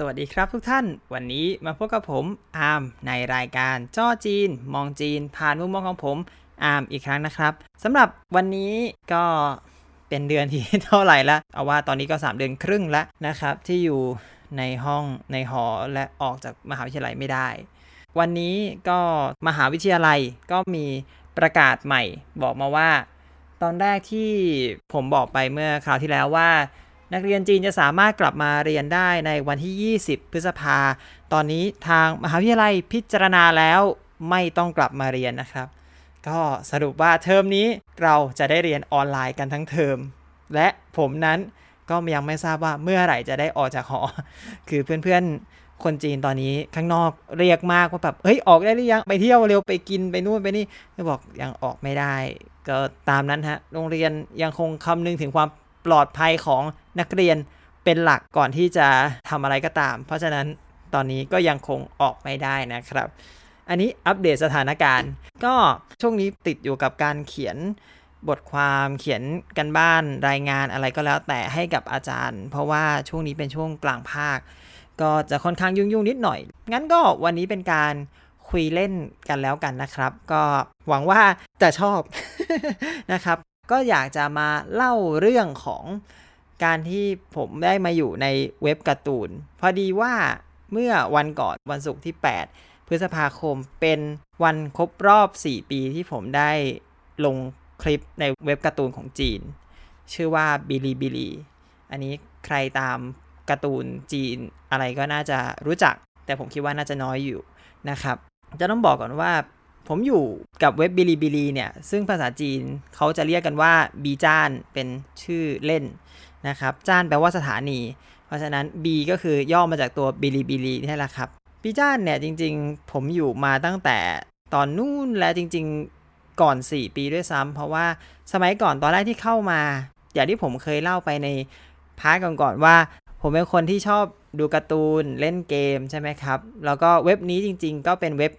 สวัสดีครับทุกท่านวันนี้มาพบกับผมอาร์มในรายการจ้อจีนมองจีนผ่านมุมมองของผมอาร์มอีกครั้งนะครับสำหรับวันนี้ก็เป็นเดือนที่เท่าไหร่ละเอาว่าตอนนี้ก็3เดือนครึ่งละนะครับที่อยู่ในห้องในหอและออกจากมหาวิทยาลัยไม่ได้วันนี้ก็มหาวิทยาลัยก็มีประกาศใหม่บอกมาว่าตอนแรกที่ผมบอกไปเมื่อคราวที่แล้วว่านักเรียนจีนจะสามารถกลับมาเรียนได้ในวันที่20พฤษภาคมตอนนี้ทางมหาวิทยาลัยพิจารณาแล้วไม่ต้องกลับมาเรียนนะครับก็สรุปว่าเทอมนี้เราจะได้เรียนออนไลน์กันทั้งเทอมและผมนั้นก็ยังไม่ทราบว่าเมื่อไหร่จะได้ออกจากหอคือเพื่อนๆคนจีนตอนนี้ข้างนอกเรียกมากว่าแบบเฮ้ยออกได้หรือยังไปเที่ยวเร็วไปกินไปนู่นไปนี่ก็บอกยังออกไม่ได้ก็ตามนั้นฮะโรงเรียนยังคงคำนึงถึงความปลอดภัยของนักเรียนเป็นหลักก่อนที่จะทำอะไรก็ตามเพราะฉะนั้นตอนนี้ก็ยังคงออกไม่ได้นะครับอันนี้อัปเดตสถานการณ์ก็ช่วงนี้ติดอยู่กับการเขียนบทความเขียนกันบ้านรายงานอะไรก็แล้วแต่ให้กับอาจารย์เพราะว่าช่วงนี้เป็นช่วงกลางภาคก็จะค่อนข้างยุ่งๆนิดหน่อยงั้นก็วันนี้เป็นการคุยเล่นกันแล้วกันนะครับก็หวังว่าจะชอบ นะครับก็อยากจะมาเล่าเรื่องของการที่ผมได้มาอยู่ในเว็บการ์ตูนพอดีว่าเมื่อวันก่อนวันศุกร์ที่8พฤษภาคมเป็นวันครบรอบ4ปีที่ผมได้ลงคลิปในเว็บการ์ตูนของจีนชื่อว่า Bilibili อันนี้ใครตามการ์ตูนจีนอะไรก็น่าจะรู้จักแต่ผมคิดว่าน่าจะน้อยอยู่นะครับจะต้องบอกก่อนว่าผมอยู่กับเว็บ Bilibili เนี่ยซึ่งภาษาจีนเขาจะเรียกกันว่าบีจ้านเป็นชื่อเล่นนะครับจ้านแปลว่าสถานีเพราะฉะนั้น B ก็คือย่อมาจากตัว Bilibili นี่แหละครับบีจ้านเนี่ยจริงๆผมอยู่มาตั้งแต่ตอนนู้นและจริงๆก่อน4ปีด้วยซ้ำเพราะว่าสมัยก่อนตอนแรกที่เข้ามาอย่างที่ผมเคยเล่าไปในพาร์ทก่อนว่าผมเป็นคนที่ชอบดูการ์ตูนเล่นเกมใช่ไหมครับแล้วก็เว็บนี้จริงๆก็เป็นเว็บ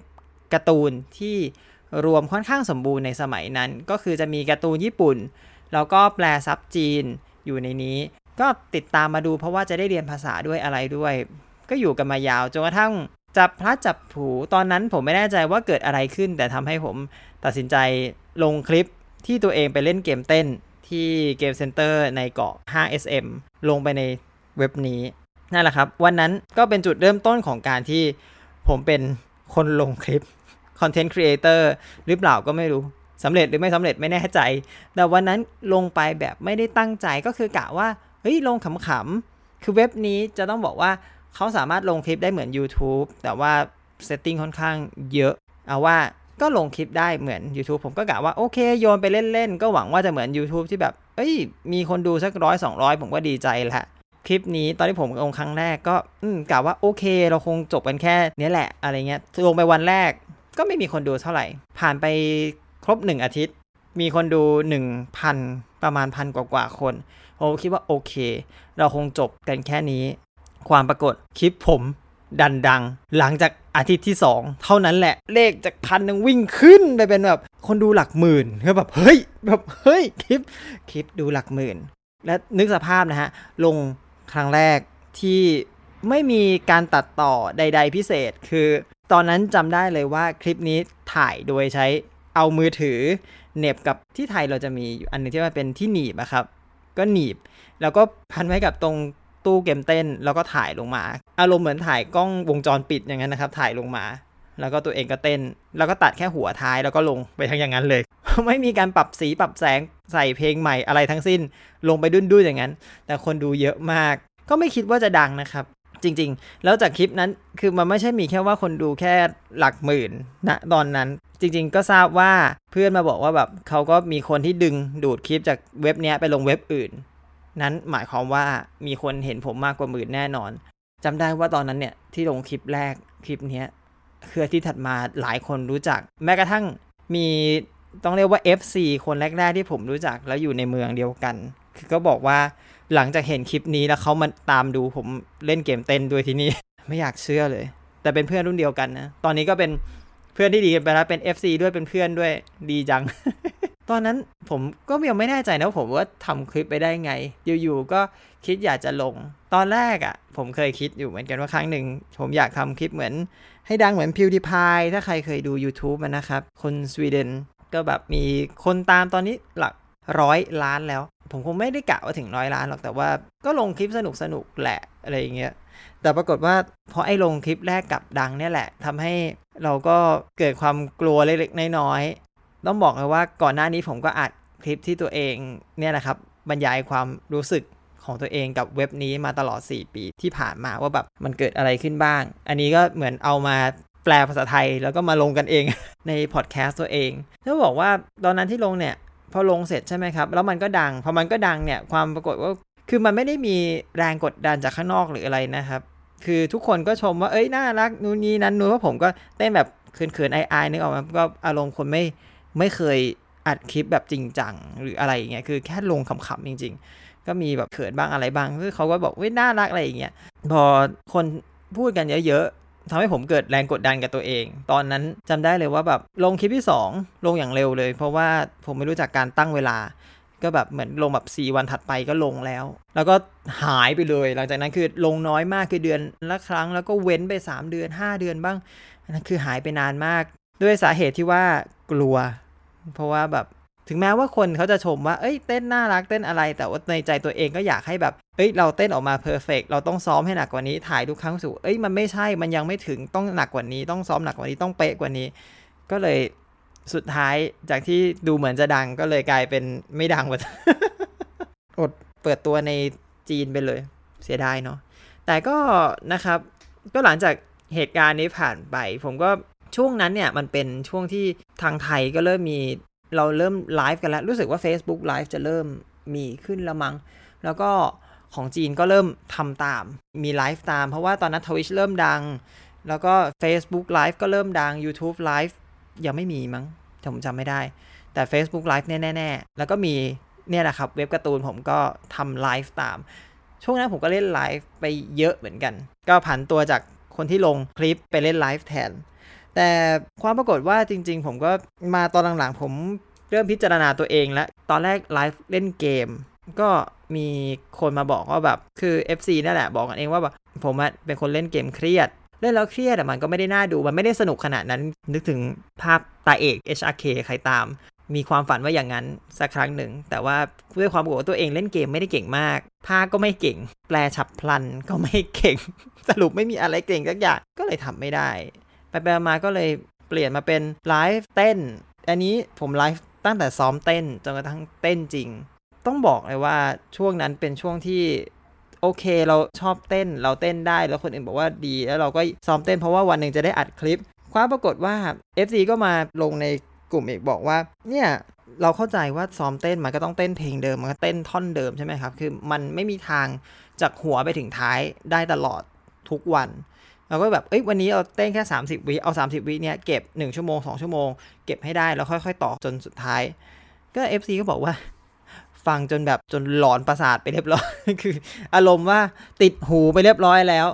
การ์ตูนที่รวมค่อนข้างสมบูรณ์ในสมัยนั้นก็คือจะมีการ์ตูนญี่ปุ่นแล้วก็แปลซับจีนอยู่ในนี้ก็ติดตามมาดูเพราะว่าจะได้เรียนภาษาด้วยอะไรด้วยก็อยู่กันมายาวจนกระทั่งจับพลัดจับผลูตอนนั้นผมไม่แน่ใจว่าเกิดอะไรขึ้นแต่ทำให้ผมตัดสินใจลงคลิปที่ตัวเองไปเล่นเกมเต้นที่เกมเซ็นเตอร์ในเกาะ 5SM ลงไปในเว็บนี้นั่นแหละครับวันนั้นก็เป็นจุดเริ่มต้นของการที่ผมเป็นคนลงคลิปคอนเทนต์ครีเอเตอร์หรือเปล่าก็ไม่รู้สำเร็จหรือไม่สำเร็จไม่แน่ใจแต่วันนั้นลงไปแบบไม่ได้ตั้งใจก็คือกะว่าเฮ้ยลงขำๆคือเว็บนี้จะต้องบอกว่าเขาสามารถลงคลิปได้เหมือน YouTube แต่ว่าเซตติ้งค่อนข้างเยอะเอาว่าก็ลงคลิปได้เหมือน YouTube ผมก็กะว่าโอเคโยนไปเล่นๆก็หวังว่าจะเหมือน YouTube ที่แบบเอ้ยมีคนดูสัก100 200ผมก็ดีใจละคลิปนี้ตอนที่ผมลงครั้งแรกก็กะว่าโอเคเราคงจบกันแค่นี้แหละอะไรเงี้ยลงไปวันแรกก็ไม่มีคนดูเท่าไหร่ผ่านไปครบ1อาทิตย์มีคนดู 1,000 ประมาณ 1,000 กว่าๆคนผมคิดว่าโอเคเราคงจบกันแค่นี้ความปรากฏคลิปผมดังหลังจากอาทิตย์ที่2เท่านั้นแหละเลขจาก 1,000 นึงวิ่งขึ้นไปเป็นแบบคนดูหลักหมื่นก็แบบเฮ้ยแบบเฮ้ยคลิปดูหลักหมื่นและนึกสภาพนะฮะลงครั้งแรกที่ไม่มีการตัดต่อใดๆพิเศษคือตอนนั้นจำได้เลยว่าคลิปนี้ถ่ายโดยใช้เอามือถือเหน็บกับที่ไทยเราจะมีอันนึงที่มันเป็นที่หนีบอะครับก็หนีบแล้วก็พันไว้กับตรงตู้เกมเต้นแล้วก็ถ่ายลงมาอารมณ์เหมือนถ่ายกล้องวงจรปิดอย่างนั้นนะครับถ่ายลงมาแล้วก็ตัวเองก็เต้นแล้วก็ตัดแค่หัวท้ายแล้วก็ลงไปทั้งอย่างนั้นเลย ไม่มีการปรับสีปรับแสงใส่เพลงใหม่อะไรทั้งสิ้นลงไปดุ้นๆอย่างนั้นแต่คนดูเยอะมากก็ไม่คิดว่าจะดังนะครับจริงๆแล้วจากคลิปนั้นคือมันไม่ใช่มีแค่ว่าคนดูแค่หลักหมื่นนะตอนนั้นจริงๆก็ทราบว่าเพื่อนมาบอกว่าแบบเขาก็มีคนที่ดึงดูดคลิปจากเว็บนี้ไปลงเว็บอื่นนั้นหมายความว่ามีคนเห็นผมมากกว่าหมื่นแน่นอนจำได้ว่าตอนนั้นเนี่ยที่ลงคลิปแรกคลิปนี้คือที่ถัดมาหลายคนรู้จักแม้กระทั่งมีต้องเรียกว่า FC คนแรกๆที่ผมรู้จักแล้วอยู่ในเมืองเดียวกันคือก็บอกว่าหลังจากเห็นคลิปนี้แล้วเขามาตามดูผมเล่นเกมเต้นด้วยที่นี่ ไม่อยากเชื่อเลยแต่เป็นเพื่อนรุ่นเดียวกันนะตอนนี้ก็เป็นเพื่อนที่ดีกันไปแล้วเป็น FC ด้วยเป็นเพื่อนด้วยดีจัง ตอนนั้นผมก็ยังไม่แน่ใจนะผมว่าทำคลิปไปได้ไงอยู่ๆก็คิดอยากจะลงตอนแรกอ่ะผมเคยคิดอยู่เหมือนกันว่าครั้งหนึ่งผมอยากทำคลิปเหมือนให้ดังเหมือน PewDiePie ถ้าใครเคยดู YouTube มันนะครับคนสวีเดนก็แบบมีคนตามตอนนี้หลัก100 ล้านแล้วผมคงไม่ได้กะว่าถึง100 ล้านหรอกแต่ว่าก็ลงคลิปสนุกๆแหละอะไรอย่างเงี้ยแต่ปรากฏว่าพอไอ้ลงคลิปแรกกับดังเนี่ยแหละทำให้เราก็เกิดความกลัวเล็กๆน้อยๆต้องบอกเลยว่าก่อนหน้านี้ผมก็อัดคลิปที่ตัวเองเนี่ยแหละครับบรรยายความรู้สึกของตัวเองกับเว็บนี้มาตลอด4ปีที่ผ่านมาว่าแบบมันเกิดอะไรขึ้นบ้างอันนี้ก็เหมือนเอามาแปลภาษาไทยแล้วก็มาลงกันเอง ในพอดแคสต์ตัวเองแล้วบอกว่าตอนนั้นที่ลงเนี่ยพอลงเสร็จใช่ไหมครับแล้วมันก็ดังพอมันก็ดังเนี่ยความปรากฏว่าคือมันไม่ได้มีแรงกดดันจากข้างนอกหรืออะไรนะครับคือทุกคนก็ชมว่าเอ้ยน่ารักนู่นนี่นั่นนู่นว่าผมก็เต้นแบบเขินๆอายๆนึกออกมาก็อารมณ์คนไม่เคยอัดคลิปแบบจริงจังหรืออะไรอย่างเงี้ยคือแค่ลงขำๆจริงๆก็มีแบบเขินบ้างอะไรบ้างคือเขาก็บอกเอ้ยน่ารักอะไรอย่างเงี้ยพอคนพูดกันเยอะๆทำให้ผมเกิดแรงกดดันกับตัวเองตอนนั้นจำได้เลยว่าแบบลงคลิปที่2ลงอย่างเร็วเลยเพราะว่าผมไม่รู้จักการตั้งเวลาก็แบบเหมือนลงแบบ4วันถัดไปก็ลงแล้วก็หายไปเลยหลังจากนั้นคือลงน้อยมากคือเดือนละครั้งแล้วก็เว้นไป3เดือน5เดือนบ้างนั่นคือหายไปนานมากด้วยสาเหตุที่ว่ากลัวเพราะว่าแบบถึงแม้ว่าคนเขาจะชมว่าเอ้ยเต้นน่ารักเต้นอะไรแต่ว่าในใจตัวเองก็อยากให้แบบเอ้ยเราเต้นออกมาเพอร์เฟคเราต้องซ้อมให้หนักกว่านี้ถ่ายทุกครั้งสู่เอ้ยมันไม่ใช่มันยังไม่ถึงต้องหนักกว่านี้ต้องซ้อมหนักกว่านี้ต้องเป๊ะกว่านี้ก็เลยสุดท้ายจากที่ดูเหมือนจะดังก็เลยกลายเป็นไม่ดังหมด อดเปิดตัวในจีนไปเลยเสียดายเนาะแต่ก็นะครับก็หลังจากเหตุการณ์นี้ผ่านไปผมก็ช่วงนั้นเนี่ยมันเป็นช่วงที่ทางไทยก็เริ่มมีเราเริ่มไลฟ์กันแล้วรู้สึกว่า Facebook Live จะเริ่มมีขึ้นละมั้งแล้วก็ของจีนก็เริ่มทำตามมีไลฟ์ตามเพราะว่าตอนนั้น Twitch เริ่มดังแล้วก็ Facebook Live ก็เริ่มดัง YouTube Liveยังไม่มีมั้งผมจำไม่ได้แต่ Facebook Live เนี่ยแน่ๆแล้วก็มีเนี่ยแหละครับเว็บการ์ตูนผมก็ทำไลฟ์ตามช่วงนั้นผมก็เล่นไลฟ์ไปเยอะเหมือนกันก็ผันตัวจากคนที่ลงคลิปไปเล่นไลฟ์แทนแต่ความปรากฏว่าจริงๆผมก็มาตอนหลังๆผมเริ่มพิจารณาตัวเองแล้วตอนแรกไลฟ์เล่นเกมก็มีคนมาบอกว่าแบบคือ FC นั่นแหละบอกกันเองว่าแบบผมเป็นคนเล่นเกมเครียดเล่นแล้วเครียดแต่มันก็ไม่ได้น่าดูมันไม่ได้สนุกขนาดนั้นนึกถึงภาพตาเอก HRK ใครตามมีความฝันว่าอย่างนั้นสักครั้งหนึ่งแต่ว่าด้วยความกลัวตัวเองเล่นเกมไม่ได้เก่งมากภาคก็ไม่เก่งแปลฉับพลันก็ไม่เก่งสรุปไม่มีอะไรเก่งสักอย่างก็เลยทำไม่ได้ไปๆมาก็เลยเปลี่ยนมาเป็นไลฟ์เต้นอันนี้ผมไลฟ์ตั้งแต่ซ้อมเต้นจนกระทั่งเต้นจริงต้องบอกเลยว่าช่วงนั้นเป็นช่วงที่โอเคเราชอบเต้นเราเต้นได้แล้วคนอื่นบอกว่าดีแล้วเราก็ซ้อมเต้นเพราะว่าวันหนึ่งจะได้อัดคลิปความปรากฏว่า FC ก็มาลงในกลุ่มอีกบอกว่าเนี่ยเราเข้าใจว่าซ้อมเต้นมันก็ต้องเต้นเพลงเดิมมันก็เต้นท่อนเดิมใช่ไหมครับคือมันไม่มีทางจากหัวไปถึงท้ายได้ตลอดทุกวันเราก็แบบเอ้ยวันนี้เราเต้นแค่30วิเอา30วิเนี่ยเก็บ1ชั่วโมง2ชั่วโมงเก็บให้ได้แล้วค่อยๆต่อจนสุดท้ายก็ FC ก็บอกว่าฟังจนแบบจนหลอนประสาทไปเรียบร้อยคืออารมณ์ว่าติดหูไปเรียบร้อยแล้ว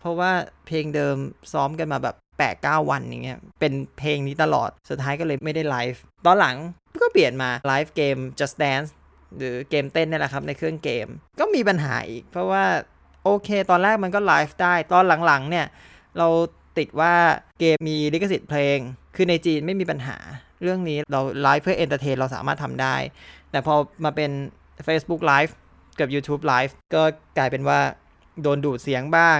เพราะว่าเพลงเดิมซ้อมกันมาแบบ 8-9 วันอย่างเงี้ยเป็นเพลงนี้ตลอดสุดท้ายก็เลยไม่ได้ไลฟ์ตอนหลังก็เปลี่ยนมาไลฟ์เกม Just Dance หรือเกมเต้นนี่แหละครับในเครื่องเกมก็มีปัญหาอีกเพราะว่าโอเคตอนแรกมันก็ไลฟ์ได้ตอนหลังๆเนี่ยเราติดว่าเกมมีลิขสิทธิ์เพลงคือในจีนไม่มีปัญหาเรื่องนี้เราไลฟ์เพื่อเอนเตอร์เทนเราสามารถทำได้แต่พอมาเป็น Facebook Live กับ YouTube Live ก็กลายเป็นว่าโดนดูดเสียงบ้าง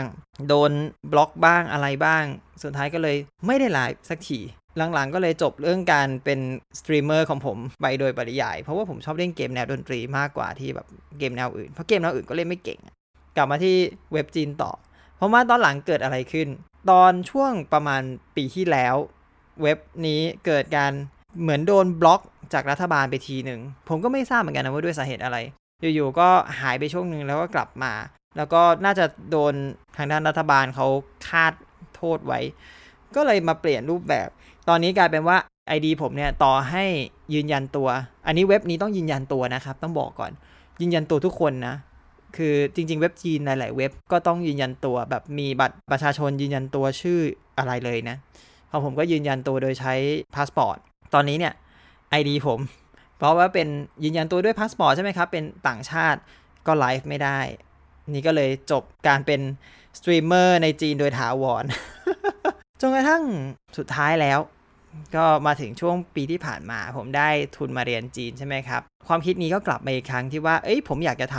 โดนบล็อกบ้างอะไรบ้างสุดท้ายก็เลยไม่ได้ไลฟ์สักทีหลังๆก็เลยจบเรื่องการเป็นสตรีมเมอร์ของผมไปโดยปริยายเพราะว่าผมชอบเล่นเกมแนวดนตรีมากกว่าที่แบบเกมแนวอื่นเพราะเกมแนวอื่นก็เล่นไม่เก่งกลับมาที่เว็บจีนต่อเพราะว่าตอนหลังเกิดอะไรขึ้นตอนช่วงประมาณปีที่แล้วเว็บนี้เกิดการเหมือนโดนบล็อกจากรัฐบาลไปทีหนึ่งผมก็ไม่ทราบเหมือนกันนะว่าด้วยสาเหตุอะไรอยู่ๆก็หายไปช่วงนึงแล้วก็กลับมาแล้วก็น่าจะโดนทางด้านรัฐบาลเขาคาดโทษไว้ก็เลยมาเปลี่ยนรูปแบบตอนนี้กลายเป็นว่า ID ผมเนี่ยต่อให้ยืนยันตัวอันนี้เว็บนี้ต้องยืนยันตัวนะครับต้องบอกก่อนยืนยันตัวทุกคนนะคือจริงๆเว็บจีนหลายๆเว็บก็ต้องยืนยันตัวแบบมีบัตรประชาชนยืนยันตัวชื่ออะไรเลยนะของผมก็ยืนยันตัวโดยใช้พาสปอร์ตตอนนี้เนี่ย ID ผม เพราะว่าเป็นยืนยันตัวด้วยพาสปอร์ตใช่ไหมครับเป็นต่างชาติก็ไลฟ์ไม่ได้นี่ก็เลยจบการเป็นสตรีมเมอร์ในจีนโดยถาวร จนกระทั่งสุดท้ายแล้วก็มาถึงช่วงปีที่ผ่านมาผมได้ทุนมาเรียนจีนใช่ไหมครับความคิดนี้ก็กลับมาอีกครั้งที่ว่าเอ้ยผมอยากจะท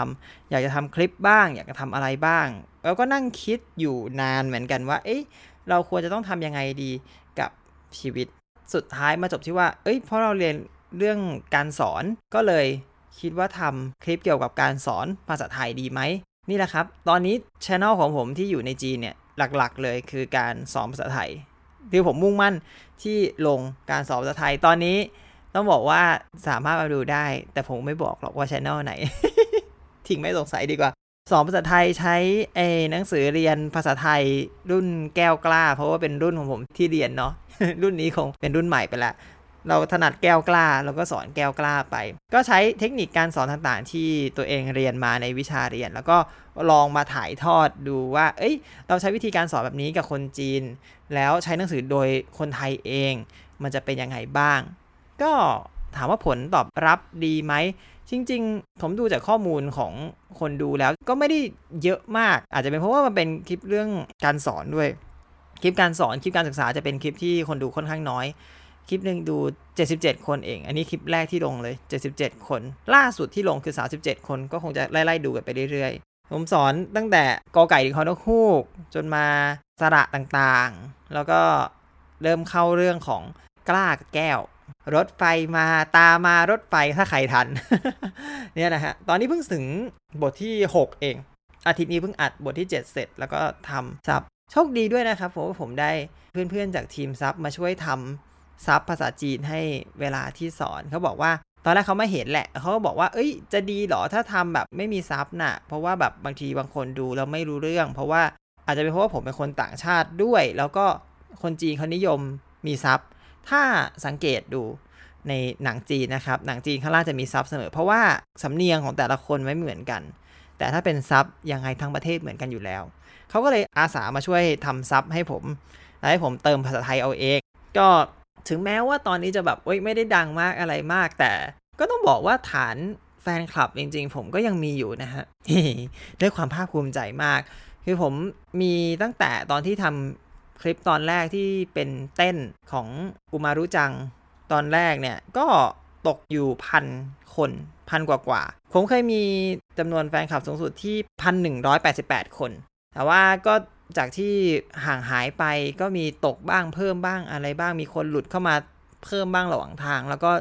ำคลิปบ้างอยากจะทำอะไรบ้างแล้วก็นั่งคิดอยู่นานเหมือนกันว่าเอ้ยเราควรจะต้องทำยังไงดีกับชีวิตสุดท้ายมาจบที่ว่าเอ้ยเพราะเราเรียนเรื่องการสอนก็เลยคิดว่าทำคลิปเกี่ยวกับการสอนภาษาไทยดีไหมนี่แหละครับตอนนี้ channel ของผมที่อยู่ในจีนเนี่ยหลักๆเลยคือการสอนภาษาไทยคือผมมุ่งมั่นที่ลงการสอนภาษาไทยตอนนี้ต้องบอกว่าสามารถมาดูได้แต่ผมไม่บอกหรอกว่า channel ไหน ทิ้งไม่สงสัยดีกว่าสอนภาษาไทยใช้หนังสือเรียนภาษาไทยรุ่นแก้วกล้าเพราะว่าเป็นรุ่นของผมที่เรียนเนาะ รุ่นนี้คงเป็นรุ่นใหม่ไปละเราถนัดแก้วกล้าเราก็สอนแก้วกล้าไปก็ใช้เทคนิคการสอนต่างๆที่ตัวเองเรียนมาในวิชาเรียนแล้วก็ลองมาถ่ายทอดดูว่าเอ้ยเราใช้วิธีการสอนแบบนี้กับคนจีนแล้วใช้หนังสือโดยคนไทยเองมันจะเป็นยังไงบ้างก็ถามว่าผลตอบรับดีไหมจริงๆผมดูจากข้อมูลของคนดูแล้วก็ไม่ได้เยอะมากอาจจะเป็นเพราะว่ามันเป็นคลิปเรื่องการสอนด้วยคลิปการสอนคลิปการศึกษาจะเป็นคลิปที่คนดูค่อนข้างน้อยคลิปนึงดู77คนเองอันนี้คลิปแรกที่ลงเลย77คนล่าสุดที่ลงคือ37คนก็คงจะไล่ๆดูกันไปเรื่อยๆผมสอนตั้งแต่กอไก่ถึงคอนกฮูกจนมาสระต่างๆแล้วก็เริ่มเข้าเรื่องของกล้ากับแก้วรถไฟมาตามมารถไฟถ้าใครทัน เนี่ยนะฮะตอนนี้เพิ่งถึงบทที่6เองอาทิตย์นี้เพิ่งอัดบทที่7เสร็จแล้วก็ทำซับโชคดีด้วยนะครับเพราะว่าผมได้เพื่อนๆจากทีมซับมาช่วยทำซับภาษาจีนให้เวลาที่สอนเขาบอกว่าตอนแรกเขาไม่เห็นแหละเขาก็บอกว่าเอ้ยจะดีหรอถ้าทำแบบไม่มีซับน่ะเพราะว่าแบบบางทีบางคนดูแล้วไม่รู้เรื่องเพราะว่าอาจจะเป็นเพราะว่าผมเป็นคนต่างชาติด้วยแล้วก็คนจีนเขานิยมมีซับถ้าสังเกตดูในหนังจีนนะครับหนังจีนข้างล่างจะมีซับเสมอเพราะว่าสำเนียงของแต่ละคนไม่เหมือนกันแต่ถ้าเป็นซับยังไงทั้งประเทศเหมือนกันอยู่แล้วเขาก็เลยอาสามาช่วยทำซับให้ผมและให้ผมเติมภาษาไทยเอาเองก็ถึงแม้ว่าตอนนี้จะแบบไม่ได้ดังมากอะไรมากแต่ก็ต้องบอกว่าฐานแฟนคลับจริงๆผมก็ยังมีอยู่นะฮะ ด้วยความภาคภูมิใจมากคือผมมีตั้งแต่ตอนที่ทำคลิปตอนแรกที่เป็นเต้นของอุมารุจังตอนแรกเนี่ยก็ตกอยู่พันกว่าผมเคยมีจำนวนแฟนคลับสูงสุดที่ 1,188 คนแต่ว่าก็จากที่ห่างหายไปก็มีตกบ้างเพิ่มบ้างอะไรบ้างมีคนหลุดเข้ามาเพิ่มบ้างระหว่างทางแล้วก็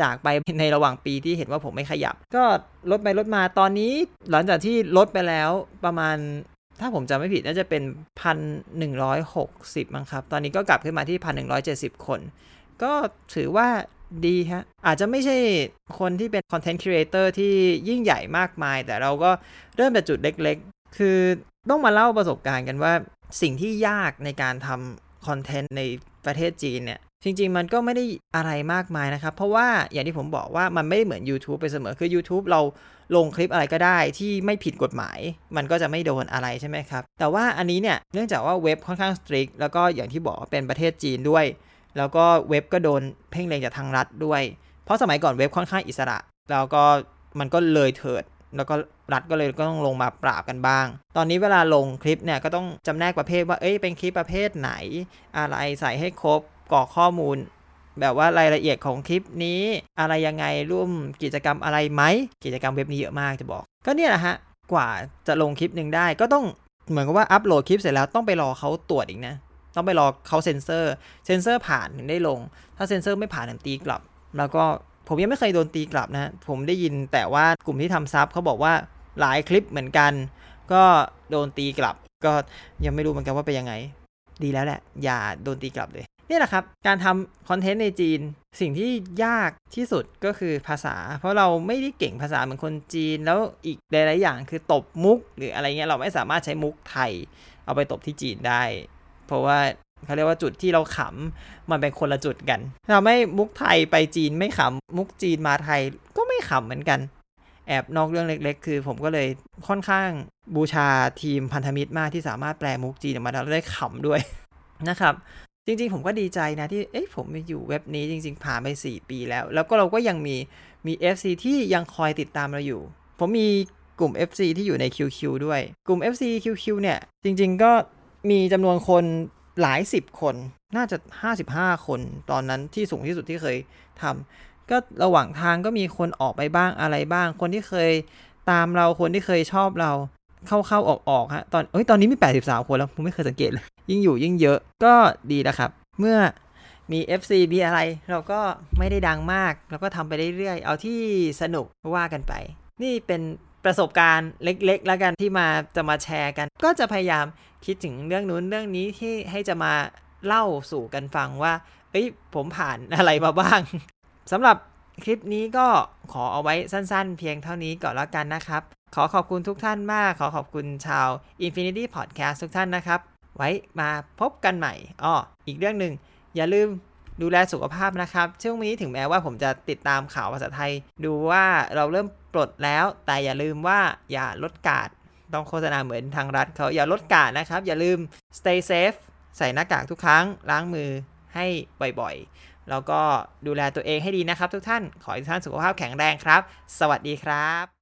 จากไปในระหว่างปีที่เห็นว่าผมไม่ขยับก็ลดไปลดมาตอนนี้หลังจากที่ลดไปแล้วประมาณถ้าผมจำไม่ผิดน่าจะเป็น 1,160 มั้งครับตอนนี้ก็กลับขึ้นมาที่ 1,170 คนก็ถือว่าดีฮะอาจจะไม่ใช่คนที่เป็นคอนเทนต์ครีเอเตอร์ที่ยิ่งใหญ่มากมายแต่เราก็เริ่มจากจุดเล็กๆคือต้องมาเล่าประสบการณ์กันว่าสิ่งที่ยากในการทำคอนเทนต์ในประเทศจีนเนี่ยจริงๆมันก็ไม่ได้อะไรมากมายนะครับเพราะว่าอย่างที่ผมบอกว่ามันไม่ได้เหมือน YouTube ไปเสมอคือ YouTube เราลงคลิปอะไรก็ได้ที่ไม่ผิดกฎหมายมันก็จะไม่โดนอะไรใช่ไหมครับแต่ว่าอันนี้เนี่ยเนื่องจากว่าเว็บค่อนข้างสตริกแล้วก็อย่างที่บอกเป็นประเทศจีนด้วยแล้วก็เว็บก็โดนเพ่งเล็งจากทางรัฐด้วยเพราะสมัยก่อนเว็บค่อนข้างอิสระแล้วก็มันก็เลยเถิดแล้วก็รัฐก็เลยก็ต้องลงมาปราบกันบ้างตอนนี้เวลาลงคลิปเนี่ยก็ต้องจำแนกประเภทว่าเอ้ยเป็นคลิปประเภทไหนอะไรใส่ให้ครบกรอกข้อมูลแบบว่ารายละเอียดของคลิปนี้อะไรยังไงร่วมกิจกรรมอะไรไหมกิจกรรมเว็บนี้เยอะมากจะบอกก็เนี่ยแหละฮะกว่าจะลงคลิปนึงได้ก็ต้องเหมือนกับว่าอัปโหลดคลิปเสร็จแล้วต้องไปรอเขาตรวจอีกนะต้องไปรอเขาเซ็นเซอร์ผ่านถึงได้ลงถ้าเซ็นเซอร์ไม่ผ่านถึงตีกลับแล้วก็ผมยังไม่เคยโดนตีกลับนะผมได้ยินแต่ว่ากลุ่มที่ทำซับเขาบอกว่าหลายคลิปเหมือนกันก็โดนตีกลับก็ยังไม่รู้เหมือนกันว่าเป็นยังไงดีแล้วแหละอย่าโดนตีกลับเลยนี่แหละครับการทำคอนเทนต์ในจีนสิ่งที่ยากที่สุดก็คือภาษาเพราะเราไม่ได้เก่งภาษาเหมือนคนจีนแล้วอีกหลายๆอย่างคือตบมุกหรืออะไรเงี้ยเราไม่สามารถใช้มุกไทยเอาไปตบที่จีนได้เพราะว่าเขาเรียกว่าจุดที่เราขำมันเป็นคนละจุดกันเราไม่มุกไทยไปจีนไม่ขำมุกจีนมาไทยก็ไม่ขำเหมือนกันแอบนอกเรื่องเล็กๆคือผมก็เลยค่อนข้างบูชาทีมพันธมิตรมากที่สามารถแปลมุกจีนออกมาแล้วได้ขำด้วยนะครับ จริงๆผมก็ดีใจนะที่ผมมาอยู่เว็บนี้จริงๆผ่านไป4ปีแล้วก็เราก็ยังมี FC ที่ยังคอยติดตามเราอยู่ผมมีกลุ่ม FC ที่อยู่ใน QQ ด้วยกลุ่ม FC QQ เนี่ยจริงๆก็มีจำนวนคนหลาย10คนน่าจะ55คนตอนนั้นที่สูงที่สุดที่เคยทำก็ระหว่างทางก็มีคนออกไปบ้างอะไรบ้างคนที่เคยตามเราคนที่เคยชอบเราเข้าๆออกๆฮะตอนนี้มี83คนแล้วผมไม่เคยสังเกตเลยยิ่งอยู่ยิ่งเยอะก็ดีนะครับเมื่อมี FC มีอะไรเราก็ไม่ได้ดังมากเราก็ทำไปเรื่อยๆเอาที่สนุกว่ากันไปนี่เป็นประสบการณ์เล็กๆแล้วกันที่มาจะมาแชร์กันก็จะพยายามคิดถึงเรื่องนู้นเรื่องนี้ที่ให้จะมาเล่าสู่กันฟังว่าผมผ่านอะไรมาบ้าง สำหรับคลิปนี้ก็ขอเอาไว้สั้นๆเพียงเท่านี้ก่อนแล้วกันนะครับขอขอบคุณทุกท่านมากขอขอบคุณชาว Infinity Podcast ทุกท่านนะครับไว้มาพบกันใหม่อีกเรื่องนึงอย่าลืมดูแลสุขภาพนะครับช่วงนี้ถึงแม้ว่าผมจะติดตามข่าวภาษาไทยดูว่าเราเริ่มปลดแล้วแต่อย่าลืมว่าอย่าลดการ์ดต้องโฆษณาเหมือนทางรัฐเขาอย่าลดการ์ดนะครับอย่าลืม stay safe ใส่หน้ากากทุกครั้งล้างมือให้บ่อยๆแล้วก็ดูแลตัวเองให้ดีนะครับทุกท่านขอให้ทุกท่านสุขภาพแข็งแรงครับสวัสดีครับ